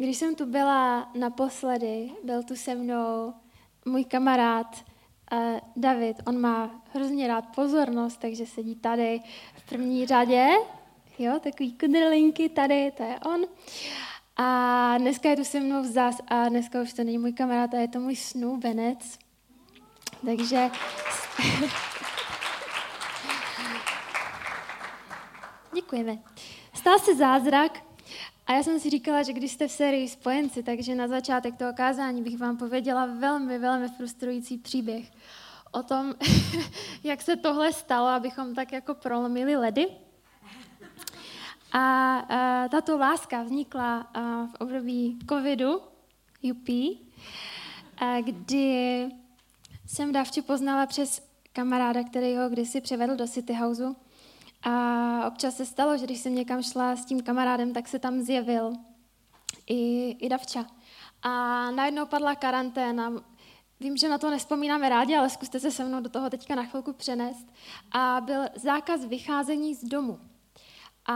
Když jsem tu byla naposledy, byl tu se mnou můj kamarád David. On má hrozně rád pozornost, takže sedí tady v první řadě. Jo, takový kudrlinky tady, to je on. A dneska je tu se mnou vzás a dneska už to není můj kamarád, a je to můj snoubenec. Takže... Děkujeme. Stál se zázrak a já jsem si říkala, že když jste v sérii Spojenci, takže na začátek toho kázání bych vám pověděla velmi, velmi frustrující příběh o tom, jak se tohle stalo, abychom tak jako prolomili ledy. A tato láska vznikla v období covidu, kdy jsem Davči poznala přes kamaráda, který ho kdysi přivedl do City Houseu. A občas se stalo, že když jsem někam šla s tím kamarádem, tak se tam zjevil i Davča. A najednou padla karanténa. Vím, že na to nevzpomínáme rádi, ale zkuste se se mnou do toho teďka na chvilku přenést. A byl zákaz vycházení z domu. A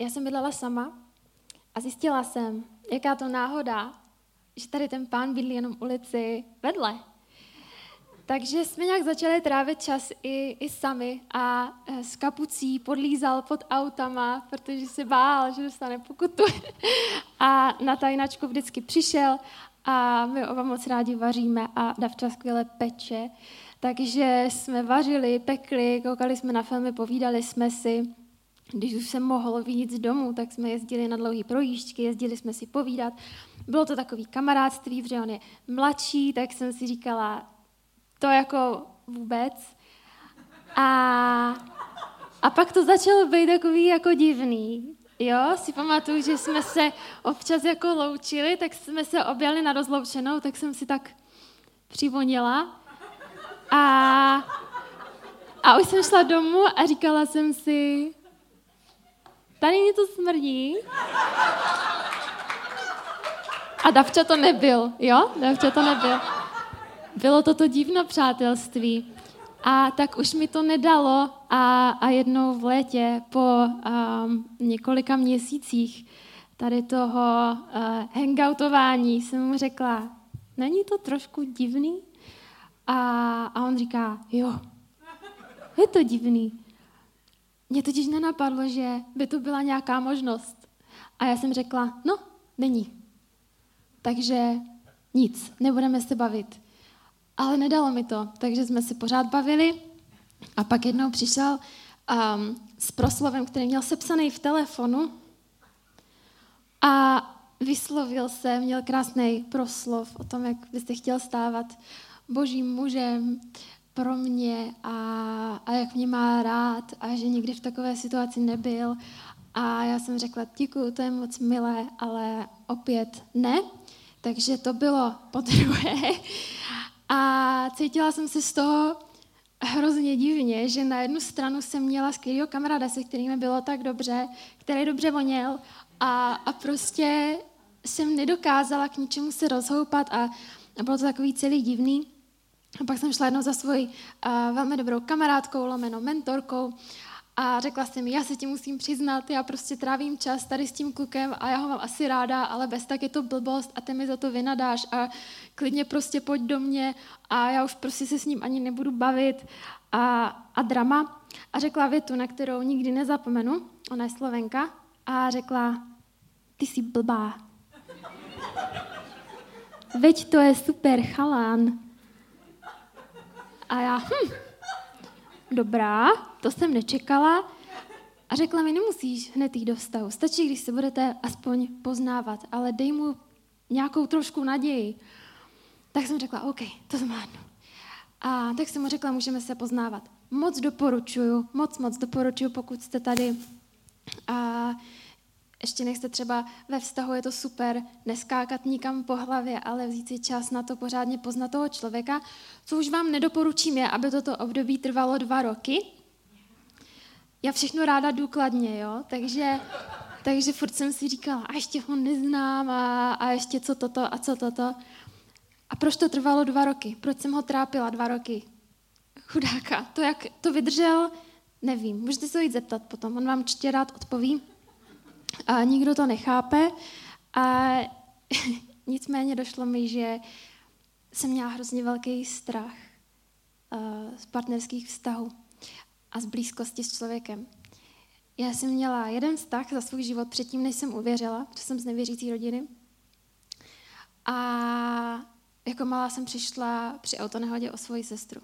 já jsem bydlela sama a zjistila jsem, jaká to náhoda, že tady ten pán bydlí jenom ulici vedle. Takže jsme nějak začali trávit čas i sami a s kapucí podlízal pod autama, protože se bál, že dostane pokutu. A na tajnačku vždycky přišel a my oba moc rádi vaříme a Davča skvěle peče. Takže jsme vařili, pekli, koukali jsme na filmy, povídali jsme si. Když už se mohlo vyjít z domu, tak jsme jezdili na dlouhé projížďky, jezdili jsme si povídat. Bylo to takové kamarádství, protože on je mladší, tak jsem si říkala... To jako vůbec. A pak to začalo být takový jako divný. Jo, si pamatuju, že jsme se občas jako loučili, tak jsme se objali na rozloučenou, tak jsem si tak přivonila. A už jsem šla domů a říkala jsem si, tady něco smrdí. A Davča to nebyl, jo? Davča to nebyl. Bylo to divno přátelství a tak už mi to nedalo a jednou v létě po několika měsících tady toho hangoutování jsem mu řekla, není to trošku divný? A on říká, jo, je to divný. Mě totiž nenapadlo, že by to byla nějaká možnost. A já jsem řekla, no, není. Takže nic, nebudeme se bavit. Ale nedalo mi to, takže jsme se pořád bavili a pak jednou přišel s proslovem, který měl sepsaný v telefonu a vyslovil se, měl krásný proslov o tom, jak byste chtěl stávat božím mužem pro mě a jak mě má rád a že nikdy v takové situaci nebyl. A já jsem řekla, děkuju, to je moc milé, ale opět ne, takže to bylo podruhé. A cítila jsem se z toho hrozně divně, že na jednu stranu jsem měla skvělého kamaráda, se kterým bylo tak dobře, který dobře voněl a prostě jsem nedokázala k ničemu se rozhoupat a bylo to takový celý divný. A pak jsem šla jednou za svojí velmi dobrou kamarádkou, lomeno mentorkou a řekla jsem, já se ti musím přiznat, já prostě trávím čas tady s tím klukem a já ho mám asi ráda, ale bez tak je to blbost a ty mi za to vynadáš a klidně prostě pojď do mě a já už prostě se s ním ani nebudu bavit a drama. A řekla větu, na kterou nikdy nezapomenu, ona je Slovenka, a řekla, ty jsi blbá. Veď to je super chalán. A já, dobrá, to jsem nečekala a řekla mi, nemusíš hned jít do vztahu, stačí, když se budete aspoň poznávat, ale dej mu nějakou trošku naději. Tak jsem řekla, OK, to zvládnu. A tak jsem mu řekla, můžeme se poznávat. Moc doporučuju, pokud jste tady a ještě nejste třeba ve vztahu, je to super, neskákat nikam po hlavě, ale vzít si čas na to pořádně poznat toho člověka. Co už vám nedoporučím je, aby toto období trvalo 2 roky. Já všechno ráda důkladně, jo, takže furt jsem si říkala, a ještě ho neznám a ještě co toto. A proč to trvalo 2 roky? Proč jsem ho trápila 2 roky? Chudáka, to jak to vydržel, nevím, můžete se ho jít zeptat potom, on vám určitě rád odpoví. A nikdo to nechápe a Nicméně došlo mi, že jsem měla hrozně velký strach z partnerských vztahů a z blízkosti s člověkem. Já jsem měla jeden vztah za svůj život předtím, než jsem uvěřila, protože jsem z nevěřící rodiny. A jako malá jsem přišla při autonehodě o svoji sestru.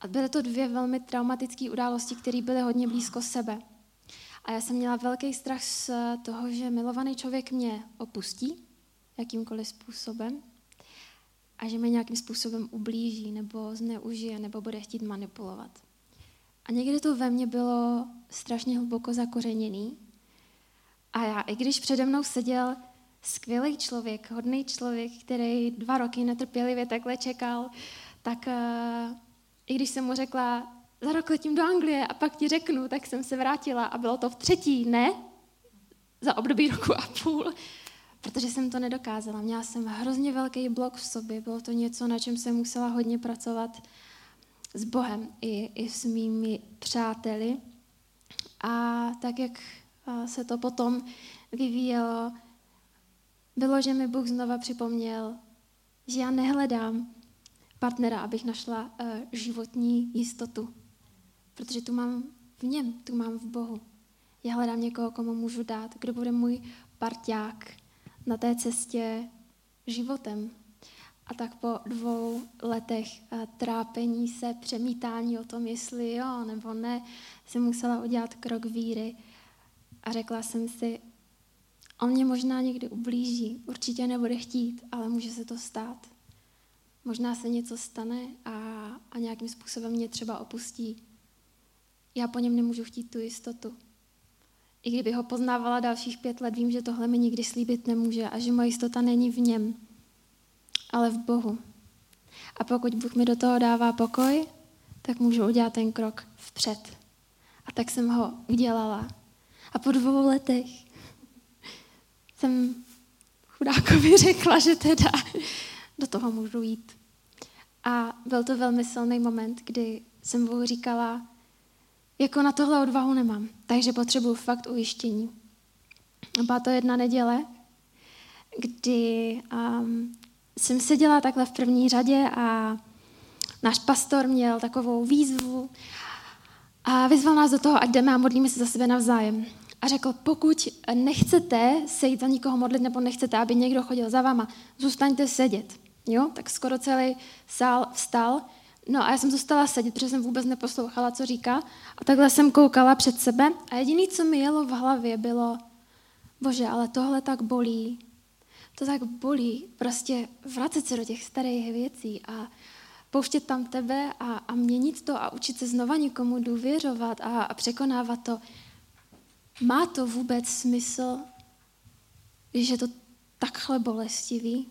A byly to dvě velmi traumatické události, které byly hodně blízko sebe. A já jsem měla velký strach z toho, že milovaný člověk mě opustí jakýmkoliv způsobem a že mě nějakým způsobem ublíží nebo zneužije nebo bude chtít manipulovat. A někdy to ve mně bylo strašně hluboko zakořeněný. A já, i když přede mnou seděl skvělý člověk, hodný člověk, který 2 roky netrpělivě takhle čekal, tak i když jsem mu řekla, za rok letím do Anglie a pak ti řeknu, tak jsem se vrátila a bylo to v 3. ne, za období 1,5 roku, protože jsem to nedokázala. Měla jsem hrozně velký blok v sobě, bylo to něco, na čem jsem musela hodně pracovat s Bohem i s mými přáteli. A tak, jak se to potom vyvíjelo, bylo, že mi Bůh znova připomněl, že já nehledám partnera, abych našla životní jistotu. Protože tu mám v něm, tu mám v Bohu. Já hledám někoho, komu můžu dát, kdo bude můj parťák na té cestě životem. A tak po 2 letech trápení se, přemítání o tom, jestli jo nebo ne, jsem musela udělat krok víry a řekla jsem si, on mě možná někdy ublíží, určitě nebude chtít, ale může se to stát. Možná se něco stane a nějakým způsobem mě třeba opustí. Já po něm nemůžu chtít tu jistotu. I kdyby ho poznávala dalších 5 let, vím, že tohle mi nikdy slíbit nemůže a že moje jistota není v něm, ale v Bohu. A pokud Bůh mi do toho dává pokoj, tak můžu udělat ten krok vpřed. A tak jsem ho udělala. A po 2 letech jsem chudákovi řekla, že teda do toho můžu jít. A byl to velmi silný moment, kdy jsem Bohu říkala, jako na tohle odvahu nemám, takže potřebuji fakt ujištění. Byla to 1 neděle, kdy jsem seděla takhle v první řadě a náš pastor měl takovou výzvu a vyzval nás do toho, ať jdeme a modlíme se za sebe navzájem. A řekl, pokud nechcete se jít za nikoho modlit nebo nechcete, aby někdo chodil za váma, zůstaňte sedět. Jo? Tak skoro celý sál vstal. No a já jsem zůstala sedět, protože jsem vůbec neposlouchala, co říká. A takhle jsem koukala před sebe a jediné, co mi jelo v hlavě, bylo, bože, ale tohle tak bolí. To tak bolí, prostě vracet se do těch starých věcí a pouštět tam tebe a měnit to a učit se znova někomu důvěřovat a překonávat to. Má to vůbec smysl, že je to takhle bolestivý?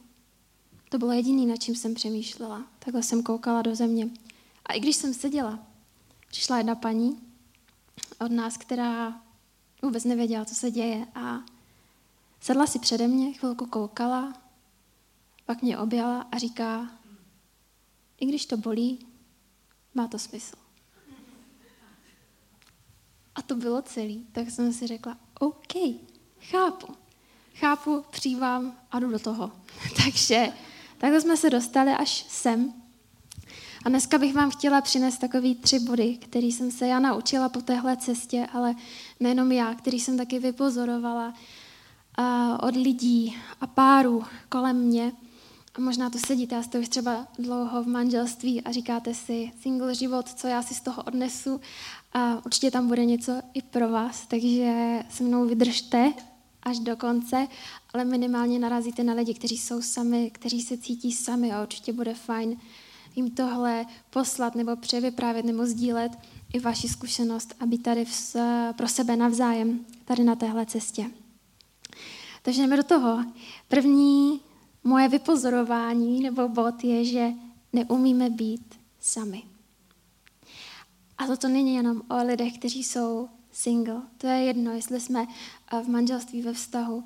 To bylo jediné, nad čím jsem přemýšlela. Takhle jsem koukala do země. A i když jsem seděla, přišla 1 paní od nás, která vůbec nevěděla, co se děje. A sedla si přede mě, chvilku koukala, pak mě objala a říká, i když to bolí, má to smysl. A to bylo celý, tak jsem si řekla, OK, chápu, přívám a jdu do toho. Takže takhle jsme se dostali až sem. A dneska bych vám chtěla přinést takový 3 body, který jsem se já naučila po téhle cestě, ale nejenom já, který jsem taky vypozorovala od lidí a párů kolem mě. A možná tu sedíte, já jste už třeba dlouho v manželství a říkáte si single život, co já si z toho odnesu. A určitě tam bude něco i pro vás, takže se mnou vydržte až do konce, ale minimálně narazíte na lidi, kteří jsou sami, kteří se cítí sami a určitě bude fajn jim tohle poslat nebo převyprávět nebo sdílet i vaši zkušenost a být tady pro sebe navzájem, tady na téhle cestě. Takže jdeme do toho. První moje vypozorování nebo bod je, že neumíme být sami. A toto není jenom o lidech, kteří jsou single. To je jedno, jestli jsme v manželství, ve vztahu,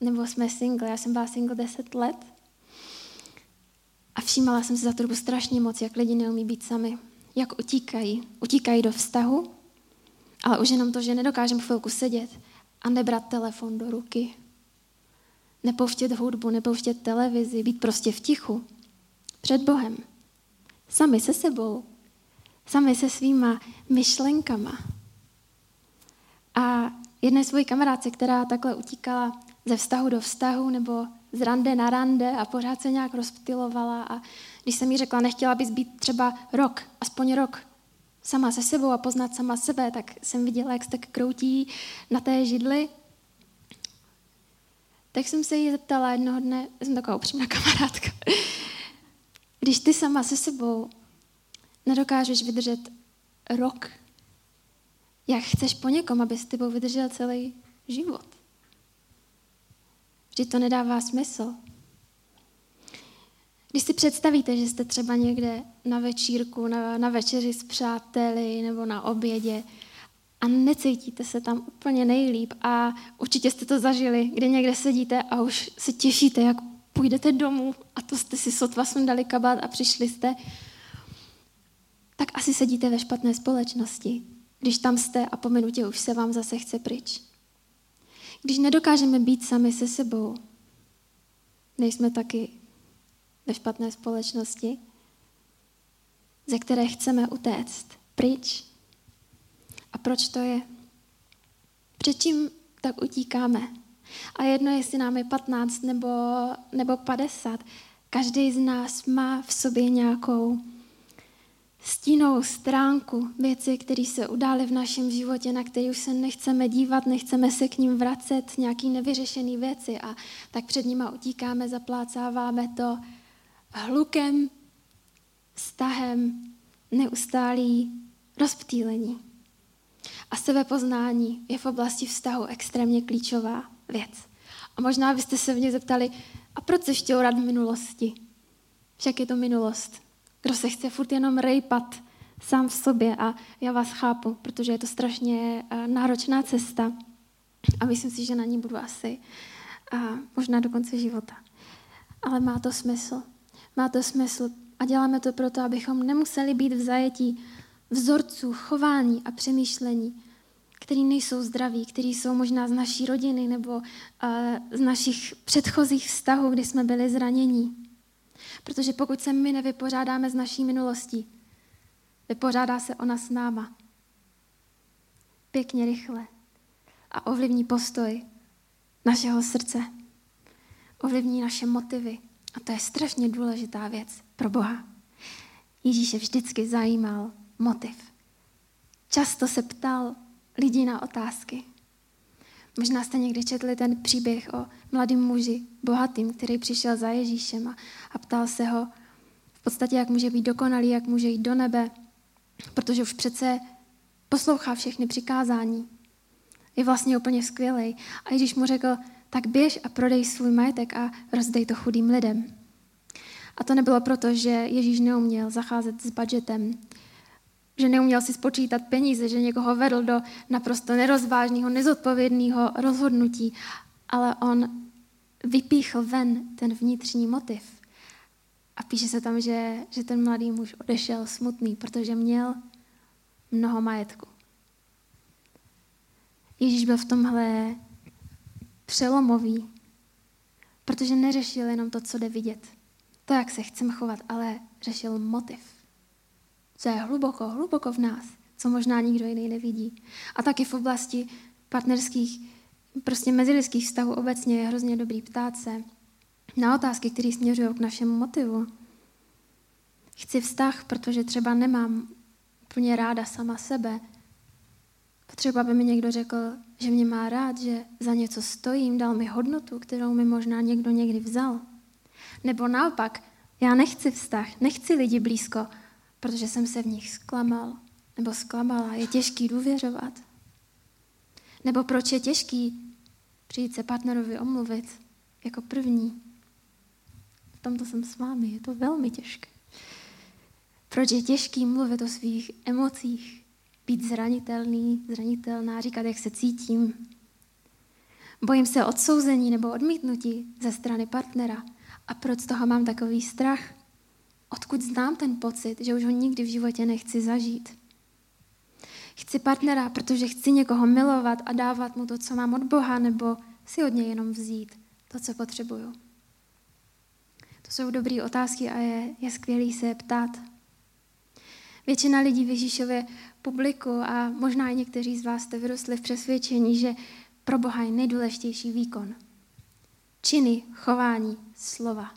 nebo jsme single. Já jsem byla single 10 let a všímala jsem se za tu dobu strašně moc, jak lidi neumí být sami. Jak utíkají. Utíkají do vztahu, ale už jenom to, že nedokážeme chvilku sedět a nebrat telefon do ruky. nepouštět hudbu, nepouštět televizi, být prostě v tichu, před Bohem, sami se sebou, sami se svýma myšlenkama. A jedné svojí kamarádce, která takhle utíkala ze vztahu do vztahu nebo z rande na rande a pořád se nějak rozptylovala, a když jsem jí řekla, nechtěla bys být třeba rok, aspoň rok sama se sebou a poznat sama sebe, tak jsem viděla, jak se tak kroutí na té židli. Tak jsem se jí zeptala jednoho dne, jsem taková upřímná kamarádka, když ty sama se sebou nedokážeš vydržet rok, jak chceš po někom, aby s tebou vydržel celý život? Že to nedává smysl. Když si představíte, že jste třeba někde na večírku, na večeři s přáteli nebo na obědě a necítíte se tam úplně nejlíp, a určitě jste to zažili, kdy někde sedíte a už se těšíte, jak půjdete domů, a to jste si sotva sundali kabát a přišli jste, tak asi sedíte ve špatné společnosti, když tam jste a po minutě už se vám zase chce pryč. Když nedokážeme být sami se sebou, nejsme taky ve špatné společnosti, ze které chceme utéct pryč. A proč to je? Před čím tak utíkáme? A jedno, jestli nám je 15 nebo 50, každý z nás má v sobě nějakou stínovou stránku, věci, které se udály v našem životě, na které už se nechceme dívat, nechceme se k ním vracet, nějaký nevyřešený věci, a tak před nima utíkáme, zaplácáváme to hlukem, stahem, neustálý rozptýlení. A sebepoznání je v oblasti vztahu extrémně klíčová věc. A možná byste se mě zeptali, a proč se šťourat v minulosti? Však je to minulost. Kdo se chce furt jenom rejpat sám v sobě, a já vás chápu, protože je to strašně náročná cesta a myslím si, že na ní budu asi možná do konce života. Ale má to smysl. Má to smysl a děláme to proto, abychom nemuseli být v zajetí vzorců, chování a přemýšlení, které nejsou zdraví, které jsou možná z naší rodiny nebo z našich předchozích vztahů, kdy jsme byli zranění. Protože pokud se my nevypořádáme s naší minulostí, vypořádá se ona s náma. Pěkně rychle. A ovlivní postoj našeho srdce. Ovlivní naše motivy. A to je strašně důležitá věc pro Boha. Ježíše vždycky zajímal motiv. Často se ptal lidí na otázky. Možná jste někdy četli ten příběh o mladém muži, bohatým, který přišel za Ježíšem a ptal se ho v podstatě, jak může být dokonalý, jak může jít do nebe, protože už přece poslouchá všechny přikázání. Je vlastně úplně skvělej. A Ježíš mu řekl, tak běž a prodej svůj majetek a rozdej to chudým lidem. A to nebylo proto, že Ježíš neuměl zacházet s budgetem, že neuměl si spočítat peníze, že někoho vedl do naprosto nerozvážného, nezodpovědného rozhodnutí, ale on vypíchl ven ten vnitřní motiv. A píše se tam, že ten mladý muž odešel smutný, protože měl mnoho majetku. Ježíš byl v tomhle přelomový, protože neřešil jenom to, co jde vidět, to, jak se chceme chovat, ale řešil motiv. Co je hluboko, hluboko v nás, co možná nikdo jiný nevidí. A taky v oblasti partnerských, prostě mezilidských vztahů obecně je hrozně dobrý ptát se na otázky, které směřují k našemu motivu. Chci vztah, protože třeba nemám úplně ráda sama sebe. Potřebuji, aby mi někdo řekl, že mě má rád, že za něco stojím, dal mi hodnotu, kterou mi možná někdo někdy vzal. Nebo naopak, já nechci vztah, nechci lidi blízko, protože jsem se v nich zklamal nebo zklamala, je těžký důvěřovat. Nebo proč je těžký přijít se partnerovi omluvit jako první. V tomto jsem s vámi, je to velmi těžké. Proč je těžký mluvit o svých emocích, být zranitelný, zranitelná, říkat, jak se cítím. Bojím se odsouzení nebo odmítnutí ze strany partnera. A proč z toho mám takový strach? Odkud znám ten pocit, že už ho nikdy v životě nechci zažít? Chci partnera, protože chci někoho milovat a dávat mu to, co mám od Boha, nebo si od něj jenom vzít to, to, co potřebuju? To jsou dobré otázky a je skvělý se je ptát. Většina lidí v Ježíšově publiku a možná i někteří z vás jste vyrostli v přesvědčení, že pro Boha je nejdůležitější výkon. Činy, chování, slova.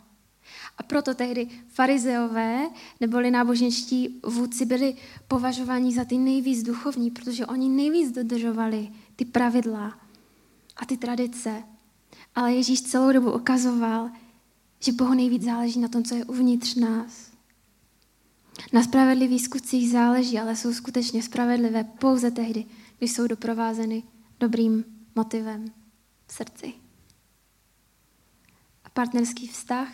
A proto tehdy farizeové neboli náboženští vůdci byli považováni za ty nejvíc duchovní, protože oni nejvíc dodržovali ty pravidla a ty tradice. Ale Ježíš celou dobu ukazoval, že Bohu nejvíc záleží na tom, co je uvnitř nás. Na spravedlivých skutcích záleží, ale jsou skutečně spravedlivé pouze tehdy, když jsou doprovázeny dobrým motivem v srdci. A partnerský vztah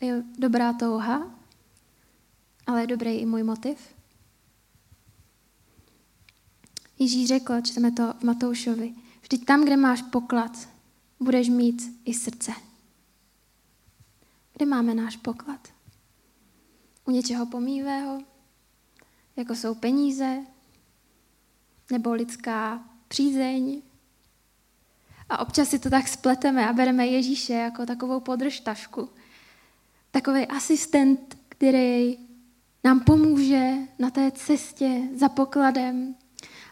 je dobrá touha, ale je dobrý i můj motiv. Ježíš řekl, čteme to v Matoušovi, vždyť tam, kde máš poklad, budeš mít i srdce. Kde máme náš poklad? U něčeho pomývého, jako jsou peníze, nebo lidská přízeň. A občas si to tak spleteme a bereme Ježíše jako takovou podržtašku. Takový asistent, který nám pomůže na té cestě za pokladem.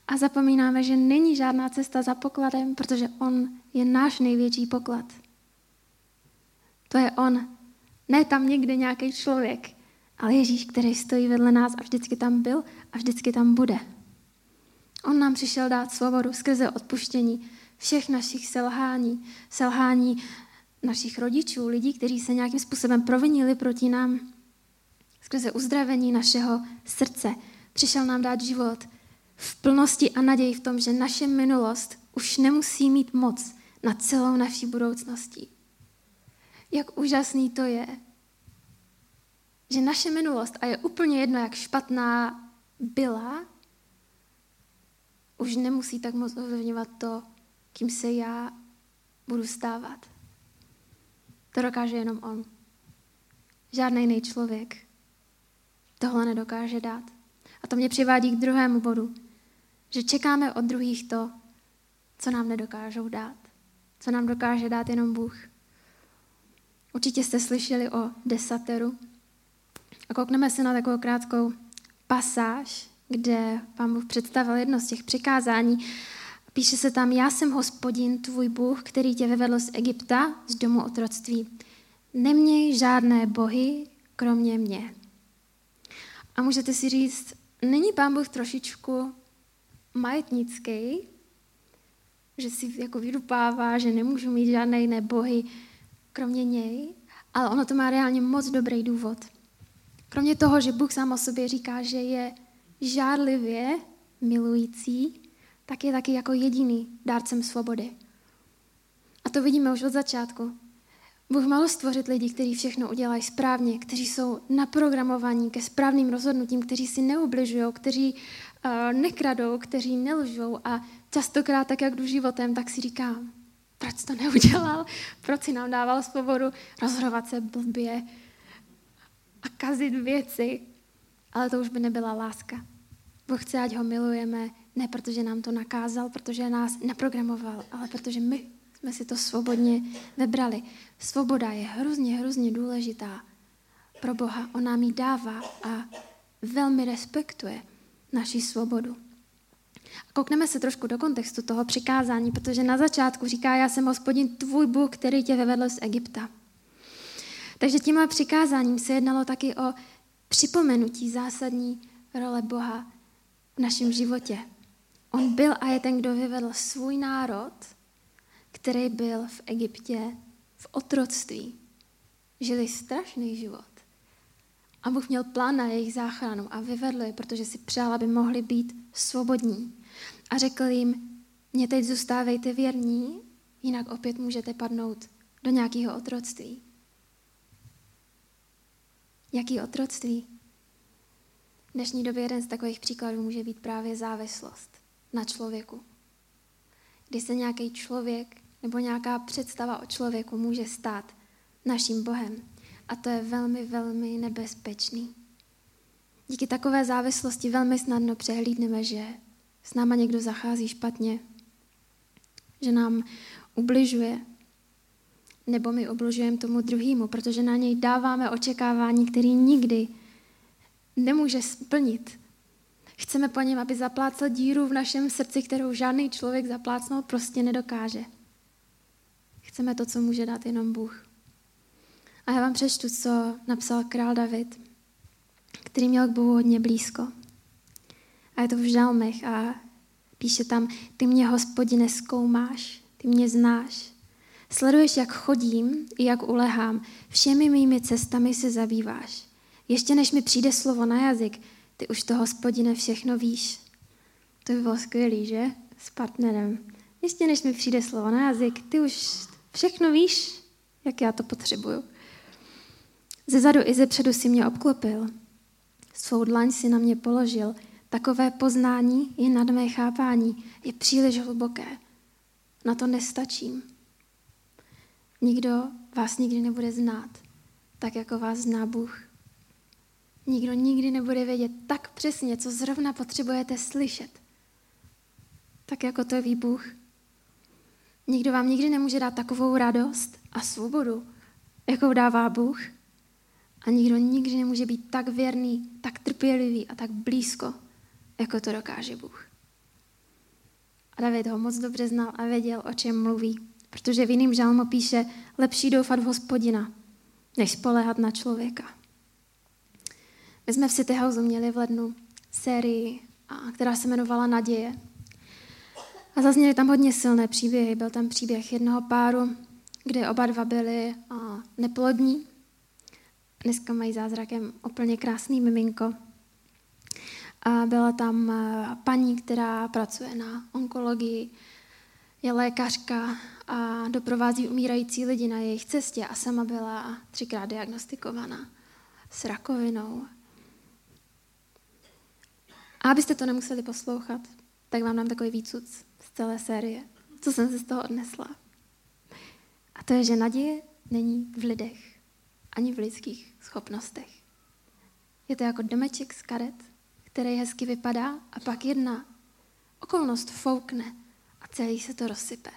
A zapomínáme, že není žádná cesta za pokladem, protože on je náš největší poklad. To je on. Ne tam někde nějaký člověk, ale Ježíš, který stojí vedle nás a vždycky tam byl a vždycky tam bude. On nám přišel dát svobodu skrze odpuštění všech našich selhání našich rodičů, lidí, kteří se nějakým způsobem provinili proti nám. Skrze uzdravení našeho srdce přišel nám dát život v plnosti a naději v tom, že naše minulost už nemusí mít moc nad celou naší budoucností. Jak úžasný to je, že naše minulost, a je úplně jedno, jak špatná byla, už nemusí tak moc ovlivňovat to, kým se já budu stávat. To dokáže jenom on. Žádný jiný člověk tohle nedokáže dát. A to mě přivádí k druhému bodu, že čekáme od druhých to, co nám nedokážou dát. Co nám dokáže dát jenom Bůh. Určitě jste slyšeli o desateru. A koukneme se na takovou krátkou pasáž, kde Pán Bůh představil jedno z těch přikázání. Píše se tam, já jsem Hospodin, tvůj Bůh, který tě vyvedl z Egypta, z domu otroctví. Neměj žádné bohy, kromě mě. A můžete si říct, není Pán Bůh trošičku majetnický, že si jako vydupává, že nemůžu mít žádné jiné bohy, kromě něj, ale ono to má reálně moc dobrý důvod. Kromě toho, že Bůh sám o sobě říká, že je žárlivě milující, tak je taky jako jediný dárcem svobody. A to vidíme už od začátku. Bůh mohl stvořit lidi, kteří všechno udělají správně, kteří jsou naprogramovaní ke správným rozhodnutím, kteří si neubližují, kteří nekradou, kteří nelžou a častokrát tak, jak jdu životem, tak si říkám, proč to neudělal, proč si nám dával svobodu rozhodovat se blbě a kazit věci. Ale to už by nebyla láska. Bůh chce, ať ho milujeme, ne protože nám to nakázal, protože nás naprogramoval, ale protože my jsme si to svobodně vybrali. Svoboda je hrozně, hrozně důležitá pro Boha. On nám ji dává a velmi respektuje naši svobodu. A koukneme se trošku do kontextu toho přikázání, protože na začátku říká, já jsem Hospodin, tvůj Bůh, který tě vyvedl z Egypta. Takže tímhle přikázáním se jednalo taky o připomenutí zásadní role Boha v našem životě. On byl a je ten, kdo vyvedl svůj národ, který byl v Egyptě v otroctví. Žili strašný život. A Bůh měl plán na jejich záchranu a vyvedl je, protože si přál, aby mohli být svobodní. A řekl jim, mě teď zůstávejte věrní, jinak opět můžete padnout do nějakého otroctví. Jaký otroctví? V dnešní době jeden z takových příkladů může být právě závislost na člověku. Kdy se nějaký člověk nebo nějaká představa o člověku může stát naším Bohem. A to je velmi, velmi nebezpečný. Díky takové závislosti velmi snadno přehlídneme, že s náma někdo zachází špatně, že nám ubližuje. nebo my obložujeme tomu druhému, protože na něj dáváme očekávání, který nikdy nemůže splnit. Chceme po něm, aby zaplácl díru v našem srdci, kterou žádný člověk zaplácnout prostě nedokáže. Chceme to, co může dát jenom Bůh. A já vám přečtu, co napsal král David, který měl k Bohu hodně blízko. A je to v Žalmech a píše tam: Ty mě, Hospodine, zkoumáš, ty mě znáš. Sleduješ, jak chodím i jak ulehám. Všemi mými cestami se zabýváš. Ještě než mi přijde slovo na jazyk, ty už to, Hospodine, všechno víš. To by bylo skvělý, že? S partnerem. Ještě než mi přijde slovo na jazyk, ty už všechno víš, jak já to potřebuju. Zezadu i zepředu si mě obklopil. Svou dlaň si na mě položil. Takové poznání je nad mé chápání. Je příliš hluboké. Na to nestačím. Nikdo vás nikdy nebude znát, tak jako vás zná Bůh. Nikdo nikdy nebude vědět tak přesně, co zrovna potřebujete slyšet. Tak jako to ví Bůh. Nikdo vám nikdy nemůže dát takovou radost a svobodu, jakou dává Bůh. A nikdo nikdy nemůže být tak věrný, tak trpělivý a tak blízko, jako to dokáže Bůh. A David ho moc dobře znal a věděl, o čem mluví. Protože v jiném žalmu píše: lepší doufat v Hospodina, než spoléhat na člověka. My jsme v City House měli v lednu sérii, která se jmenovala Naděje. A zazněly tam hodně silné příběhy. Byl tam příběh jednoho páru, kde oba dva byli neplodní. Dneska mají zázrakem úplně krásný miminko. A byla tam paní, která pracuje na onkologii, je lékařka a doprovází umírající lidi na jejich cestě a sama byla 3krát diagnostikovaná s rakovinou. A abyste to nemuseli poslouchat, tak vám dám takový výcud z celé série, co jsem se z toho odnesla. A to je, že naděje není v lidech, ani v lidských schopnostech. Je to jako domeček z karet, který hezky vypadá a pak jedna okolnost foukne a celý se to rozsype.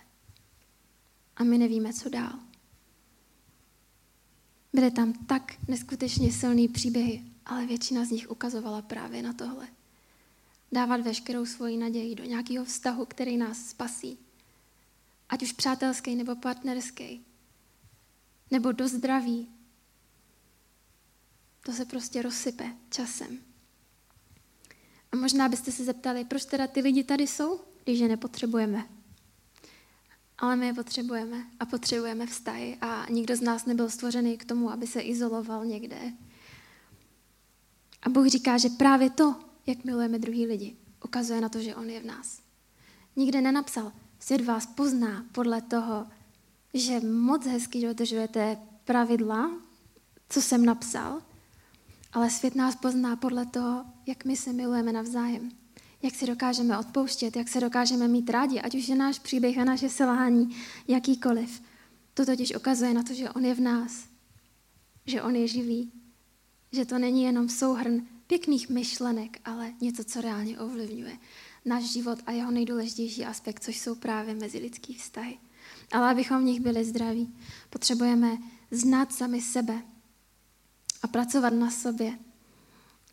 A my nevíme, co dál. Byly tam tak neskutečně silný příběhy, ale většina z nich ukazovala právě na tohle. Dávat veškerou svoji naději do nějakého vztahu, který nás spasí. Ať už přátelský nebo partnerský. Nebo do zdraví. To se prostě rozsype časem. A možná byste se zeptali, proč teda ty lidi tady jsou, když je nepotřebujeme. Ale my je potřebujeme a potřebujeme vztahy a nikdo z nás nebyl stvořený k tomu, aby se izoloval někde. A Bůh říká, že právě to, jak milujeme druhý lidi, ukazuje na to, že On je v nás. Nikde nenapsal: svět vás pozná podle toho, že moc hezky dodržujete pravidla, co jsem napsal, ale svět nás pozná podle toho, jak my se milujeme navzájem. Jak se dokážeme odpouštět, jak se dokážeme mít rádi, ať už je náš příběh a naše selhání, jakýkoliv. To totiž ukazuje na to, že On je v nás, že On je živý, že to není jenom souhrn pěkných myšlenek, ale něco, co reálně ovlivňuje náš život a jeho nejdůležitější aspekt, což jsou právě mezilidský vztahy. Ale abychom v nich byli zdraví, potřebujeme znát sami sebe a pracovat na sobě.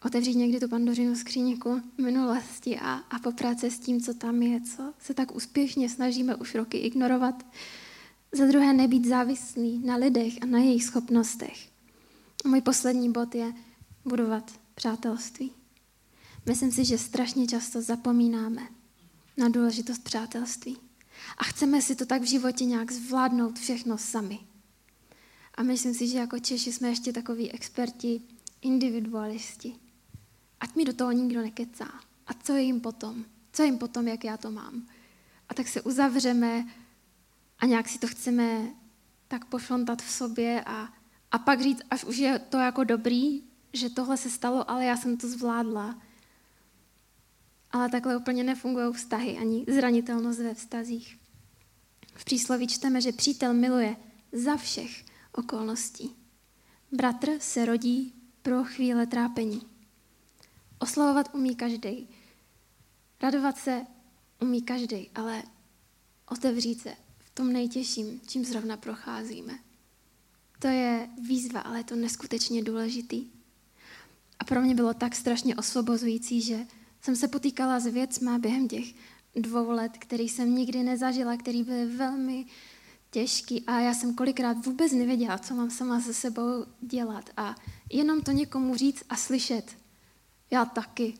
Otevřít někdy tu pandořinu skříňku minulosti a poprat se s tím, co tam je, co se tak úspěšně snažíme už roky ignorovat. Za druhé, nebýt závislý na lidech a na jejich schopnostech. A můj poslední bod je budovat přátelství. Myslím si, že strašně často zapomínáme na důležitost přátelství. A chceme si to tak v životě nějak zvládnout všechno sami. A myslím si, že jako Češi jsme ještě takoví experti, individualisti. Ať mi do toho nikdo nekecá. A co je jim potom? Co jim potom, jak já to mám? A tak se uzavřeme a nějak si to chceme tak pošontat v sobě a pak říct, až už je to jako dobrý, že tohle se stalo, ale já jsem to zvládla. Ale takhle úplně nefungují vztahy ani zranitelnost ve vztazích. V Přísloví čteme, že přítel miluje za všech okolností. Bratr se rodí pro chvíle trápení. Oslavovat umí každý. Radovat se umí každý, ale otevřít se v tom nejtěžším, čím zrovna procházíme. To je výzva, ale je to neskutečně důležitý. A pro mě bylo tak strašně osvobozující, že jsem se potýkala s věcma během těch 2 let, který jsem nikdy nezažila, který byly velmi těžký a já jsem kolikrát vůbec nevěděla, co mám sama se sebou dělat a jenom to někomu říct a slyšet. Já taky.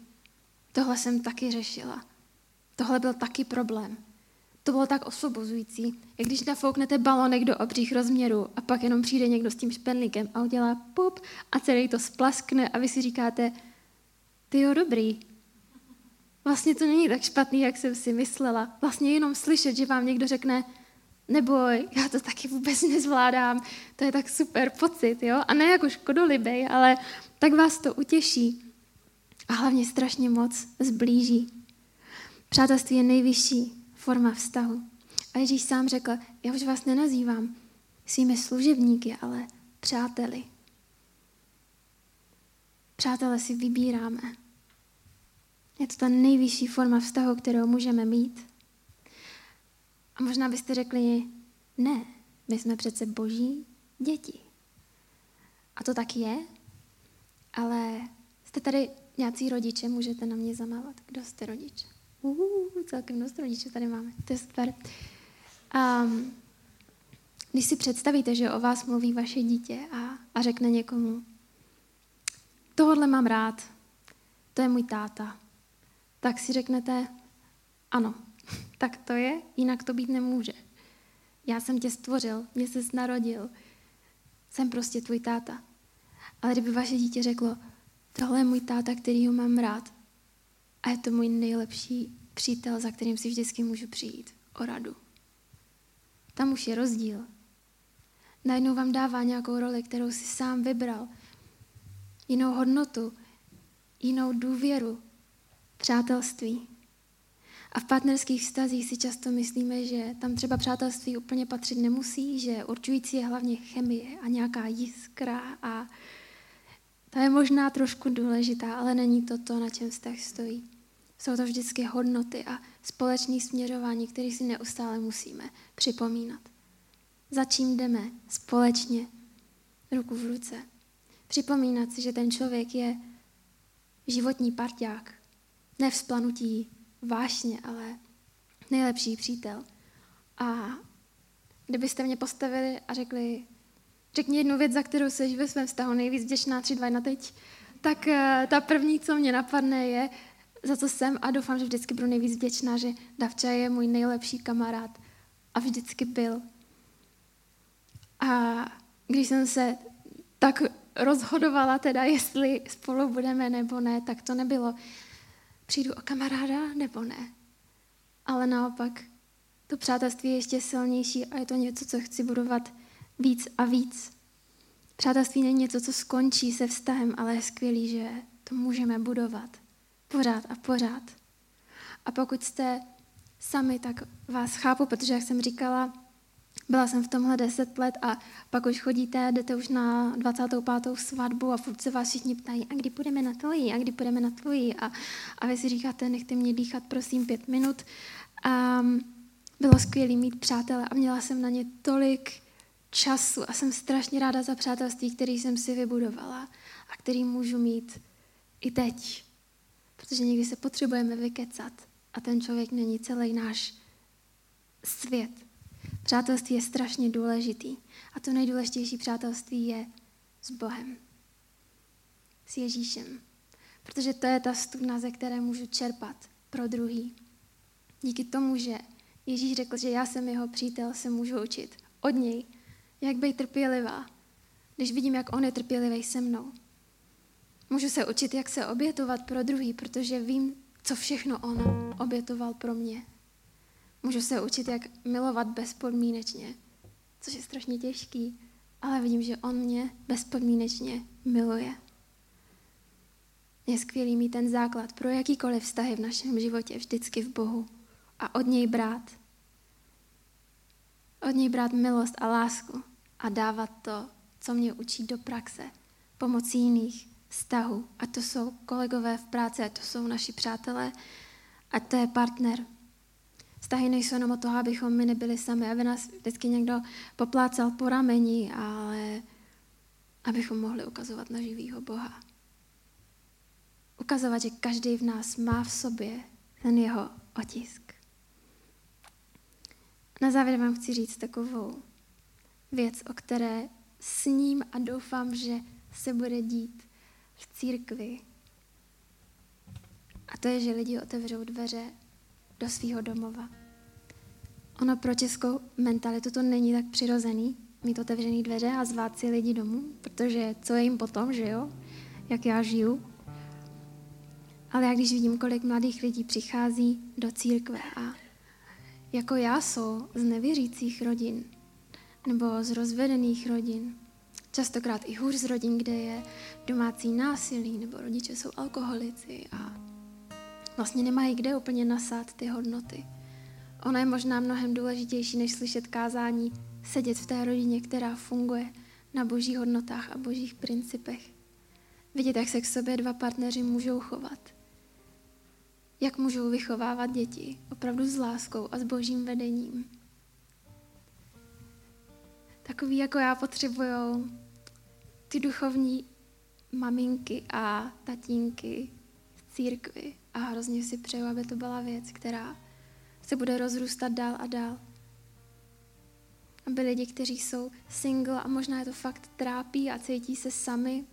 Tohle jsem taky řešila. Tohle byl taky problém. To bylo tak osvobozující, jak když nafouknete balonek do obřích rozměrů a pak jenom přijde někdo s tím špenlíkem a udělá pop a celý to splaskne a vy si říkáte, ty jo, dobrý. Vlastně to není tak špatný, jak jsem si myslela. Vlastně jenom slyšet, že vám někdo řekne, neboj, já to taky vůbec nezvládám, to je tak super pocit, jo? A ne jako škodolibej, ale tak vás to utěší a hlavně strašně moc zblíží. Přátelství je nejvyšší forma vztahu. A Ježíš sám řekl, já už vás nenazývám svými služebníky, ale přáteli. Přátele si vybíráme. Je to ta nejvyšší forma vztahu, kterou můžeme mít. A možná byste řekli, ne, my jsme přece boží děti. A to tak je, ale jste tady nějací rodiče, můžete na mě zamávat. Kdo jste rodiče? Celkem dost rodičů tady máme, to je super. Když si představíte, že o vás mluví vaše dítě a řekne někomu, tohle mám rád, to je můj táta, tak si řeknete, ano, tak to je, jinak to být nemůže. Já jsem tě stvořil, mě ses narodil, jsem prostě tvůj táta. Ale kdyby vaše dítě řeklo, tohle je můj táta, kterýho mám rád, a je to můj nejlepší přítel, za kterým si vždycky můžu přijít o radu. Tam už je rozdíl. Najednou vám dává nějakou roli, kterou si sám vybral. Jinou hodnotu, jinou důvěru, přátelství. A v partnerských vztazích si často myslíme, že tam třeba přátelství úplně patřit nemusí, že určující je hlavně chemie a nějaká jiskra a ta je možná trošku důležitá, ale není to to, na čem vztah stojí. Jsou to vždycky hodnoty a společné směřování, které si neustále musíme připomínat. Za čím jdeme společně, ruku v ruce. Připomínat si, že ten člověk je životní parťák, ne vzplanutí vášně, ale nejlepší přítel. A kdybyste mě postavili a řekli, řekni jednu věc, za kterou jsi ve svém vztahu nejvíc vděčná 3, 2 na teď, tak ta první, co mě napadne, je, za co jsem a doufám, že vždycky budu nejvíc vděčná, že Davča je můj nejlepší kamarád a vždycky byl. A když jsem se tak rozhodovala, teda jestli spolu budeme nebo ne, tak to nebylo. Přijdu o kamaráda nebo ne? Ale naopak, to přátelství je ještě silnější a je to něco, co chci budovat víc a víc. Přátelství není něco, co skončí se vztahem, ale je skvělý, že to můžeme budovat. Pořád a pořád. A pokud jste sami, tak vás chápu, protože, jak jsem říkala, byla jsem v tomhle 10 let a pak už chodíte, jdete už na 25. svatbu a furt se vás všichni ptají, a kdy půjdeme na tvoji, a kdy půjdeme na tvoji. A vy si říkáte, nechte mě dýchat, prosím, 5 minut. A bylo skvělé mít přátele a měla jsem na ně tolik času a jsem strašně ráda za přátelství, který jsem si vybudovala a který můžu mít i teď. Protože někdy se potřebujeme vykecat a ten člověk není celý náš svět. Přátelství je strašně důležitý a to nejdůležitější přátelství je s Bohem, s Ježíšem, protože to je ta studna, ze které můžu čerpat pro druhý. Díky tomu, že Ježíš řekl, že já jsem jeho přítel, se můžu učit od něj, jak být trpělivá, když vidím, jak on je trpělivý se mnou. Můžu se učit, jak se obětovat pro druhý, protože vím, co všechno on obětoval pro mě. Můžu se učit, jak milovat bezpodmínečně, což je strašně těžký, ale vidím, že on mě bezpodmínečně miluje. Je skvělý mít ten základ pro jakýkoliv vztahy v našem životě vždycky v Bohu a od něj brát. Od něj brát milost a lásku a dávat to, co mě učí do praxe, pomocí jiných vztahů. Ať to jsou kolegové v práci, ať to jsou naši přátelé, ať to je partner. Vztahy nejsou jenom o toho, abychom my nebyli sami, aby nás vždycky někdo poplácal po rameni, ale abychom mohli ukazovat na živýho Boha. Ukazovat, že každý v nás má v sobě ten jeho otisk. Na závěr vám chci říct takovou věc, o které sním a doufám, že se bude dít v církvi. A to je, že lidi otevřou dveře do svého domova. Ono pro českou mentalitu to není tak přirozený, mít otevřený dveře a zvát si lidi domů, protože co je jim potom, že jo? Jak já žiju. Ale já když vidím, kolik mladých lidí přichází do církve a jako já jsou z nevěřících rodin nebo z rozvedených rodin, častokrát i hůř z rodin, kde je domácí násilí nebo rodiče jsou alkoholici a vlastně nemají kde úplně nasát ty hodnoty. Ona je možná mnohem důležitější, než slyšet kázání, sedět v té rodině, která funguje na božích hodnotách a božích principech. Vidět, jak se k sobě dva partneři můžou chovat. Jak můžou vychovávat děti opravdu s láskou a s božím vedením. Takový jako já potřebujou ty duchovní maminky a tatínky v církvi. A hrozně si přeju, aby to byla věc, která se bude rozrůstat dál a dál. Aby lidi, kteří jsou single a možná je to fakt trápí a cítí se sami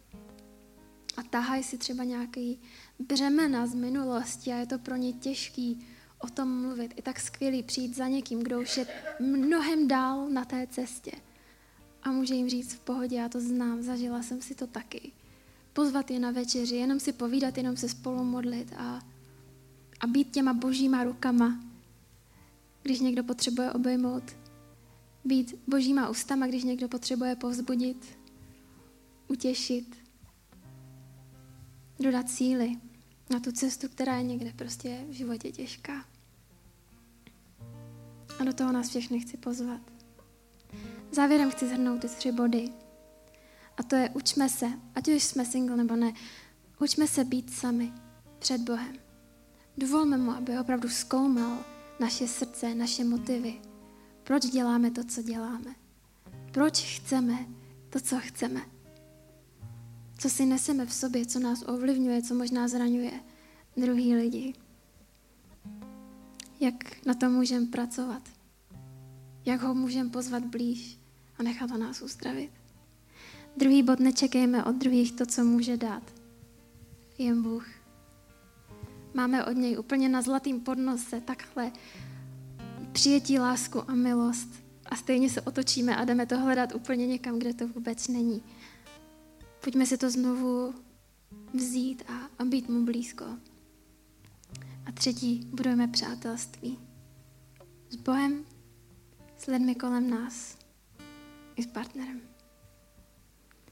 a tahají si třeba nějaký břemena z minulosti a je to pro ně těžký o tom mluvit. I tak skvělý přijít za někým, kdo už je mnohem dál na té cestě. A může jim říct v pohodě, já to znám, zažila jsem si to taky. Pozvat je na večeři, jenom si povídat, jenom se spolu modlit a být těma božíma rukama, když někdo potřebuje obejmout. Být božíma ústama, když někdo potřebuje povzbudit, utěšit, dodat síly na tu cestu, která je někde prostě v životě těžká. A do toho nás všechny chci pozvat. Závěrem chci shrnout ty 3 body. A to je, učme se, ať už jsme single nebo ne, učme se být sami před Bohem. Dovolme mu, aby opravdu zkoumal naše srdce, naše motivy. Proč děláme to, co děláme? Proč chceme to, co chceme? Co si neseme v sobě, co nás ovlivňuje, co možná zraňuje druhý lidi? Jak na tom můžeme pracovat? Jak ho můžeme pozvat blíž a nechat ho nás uzdravit? Druhý bod, nečekejme od druhých to, co může dát. Jen Bůh. Máme od něj úplně na zlatým podnose takhle přijetí, lásku a milost. A stejně se otočíme a jdeme to hledat úplně někam, kde to vůbec není. Pojďme si to znovu vzít a být mu blízko. A třetí, budujeme přátelství. S Bohem, s lidmi kolem nás i s partnerem.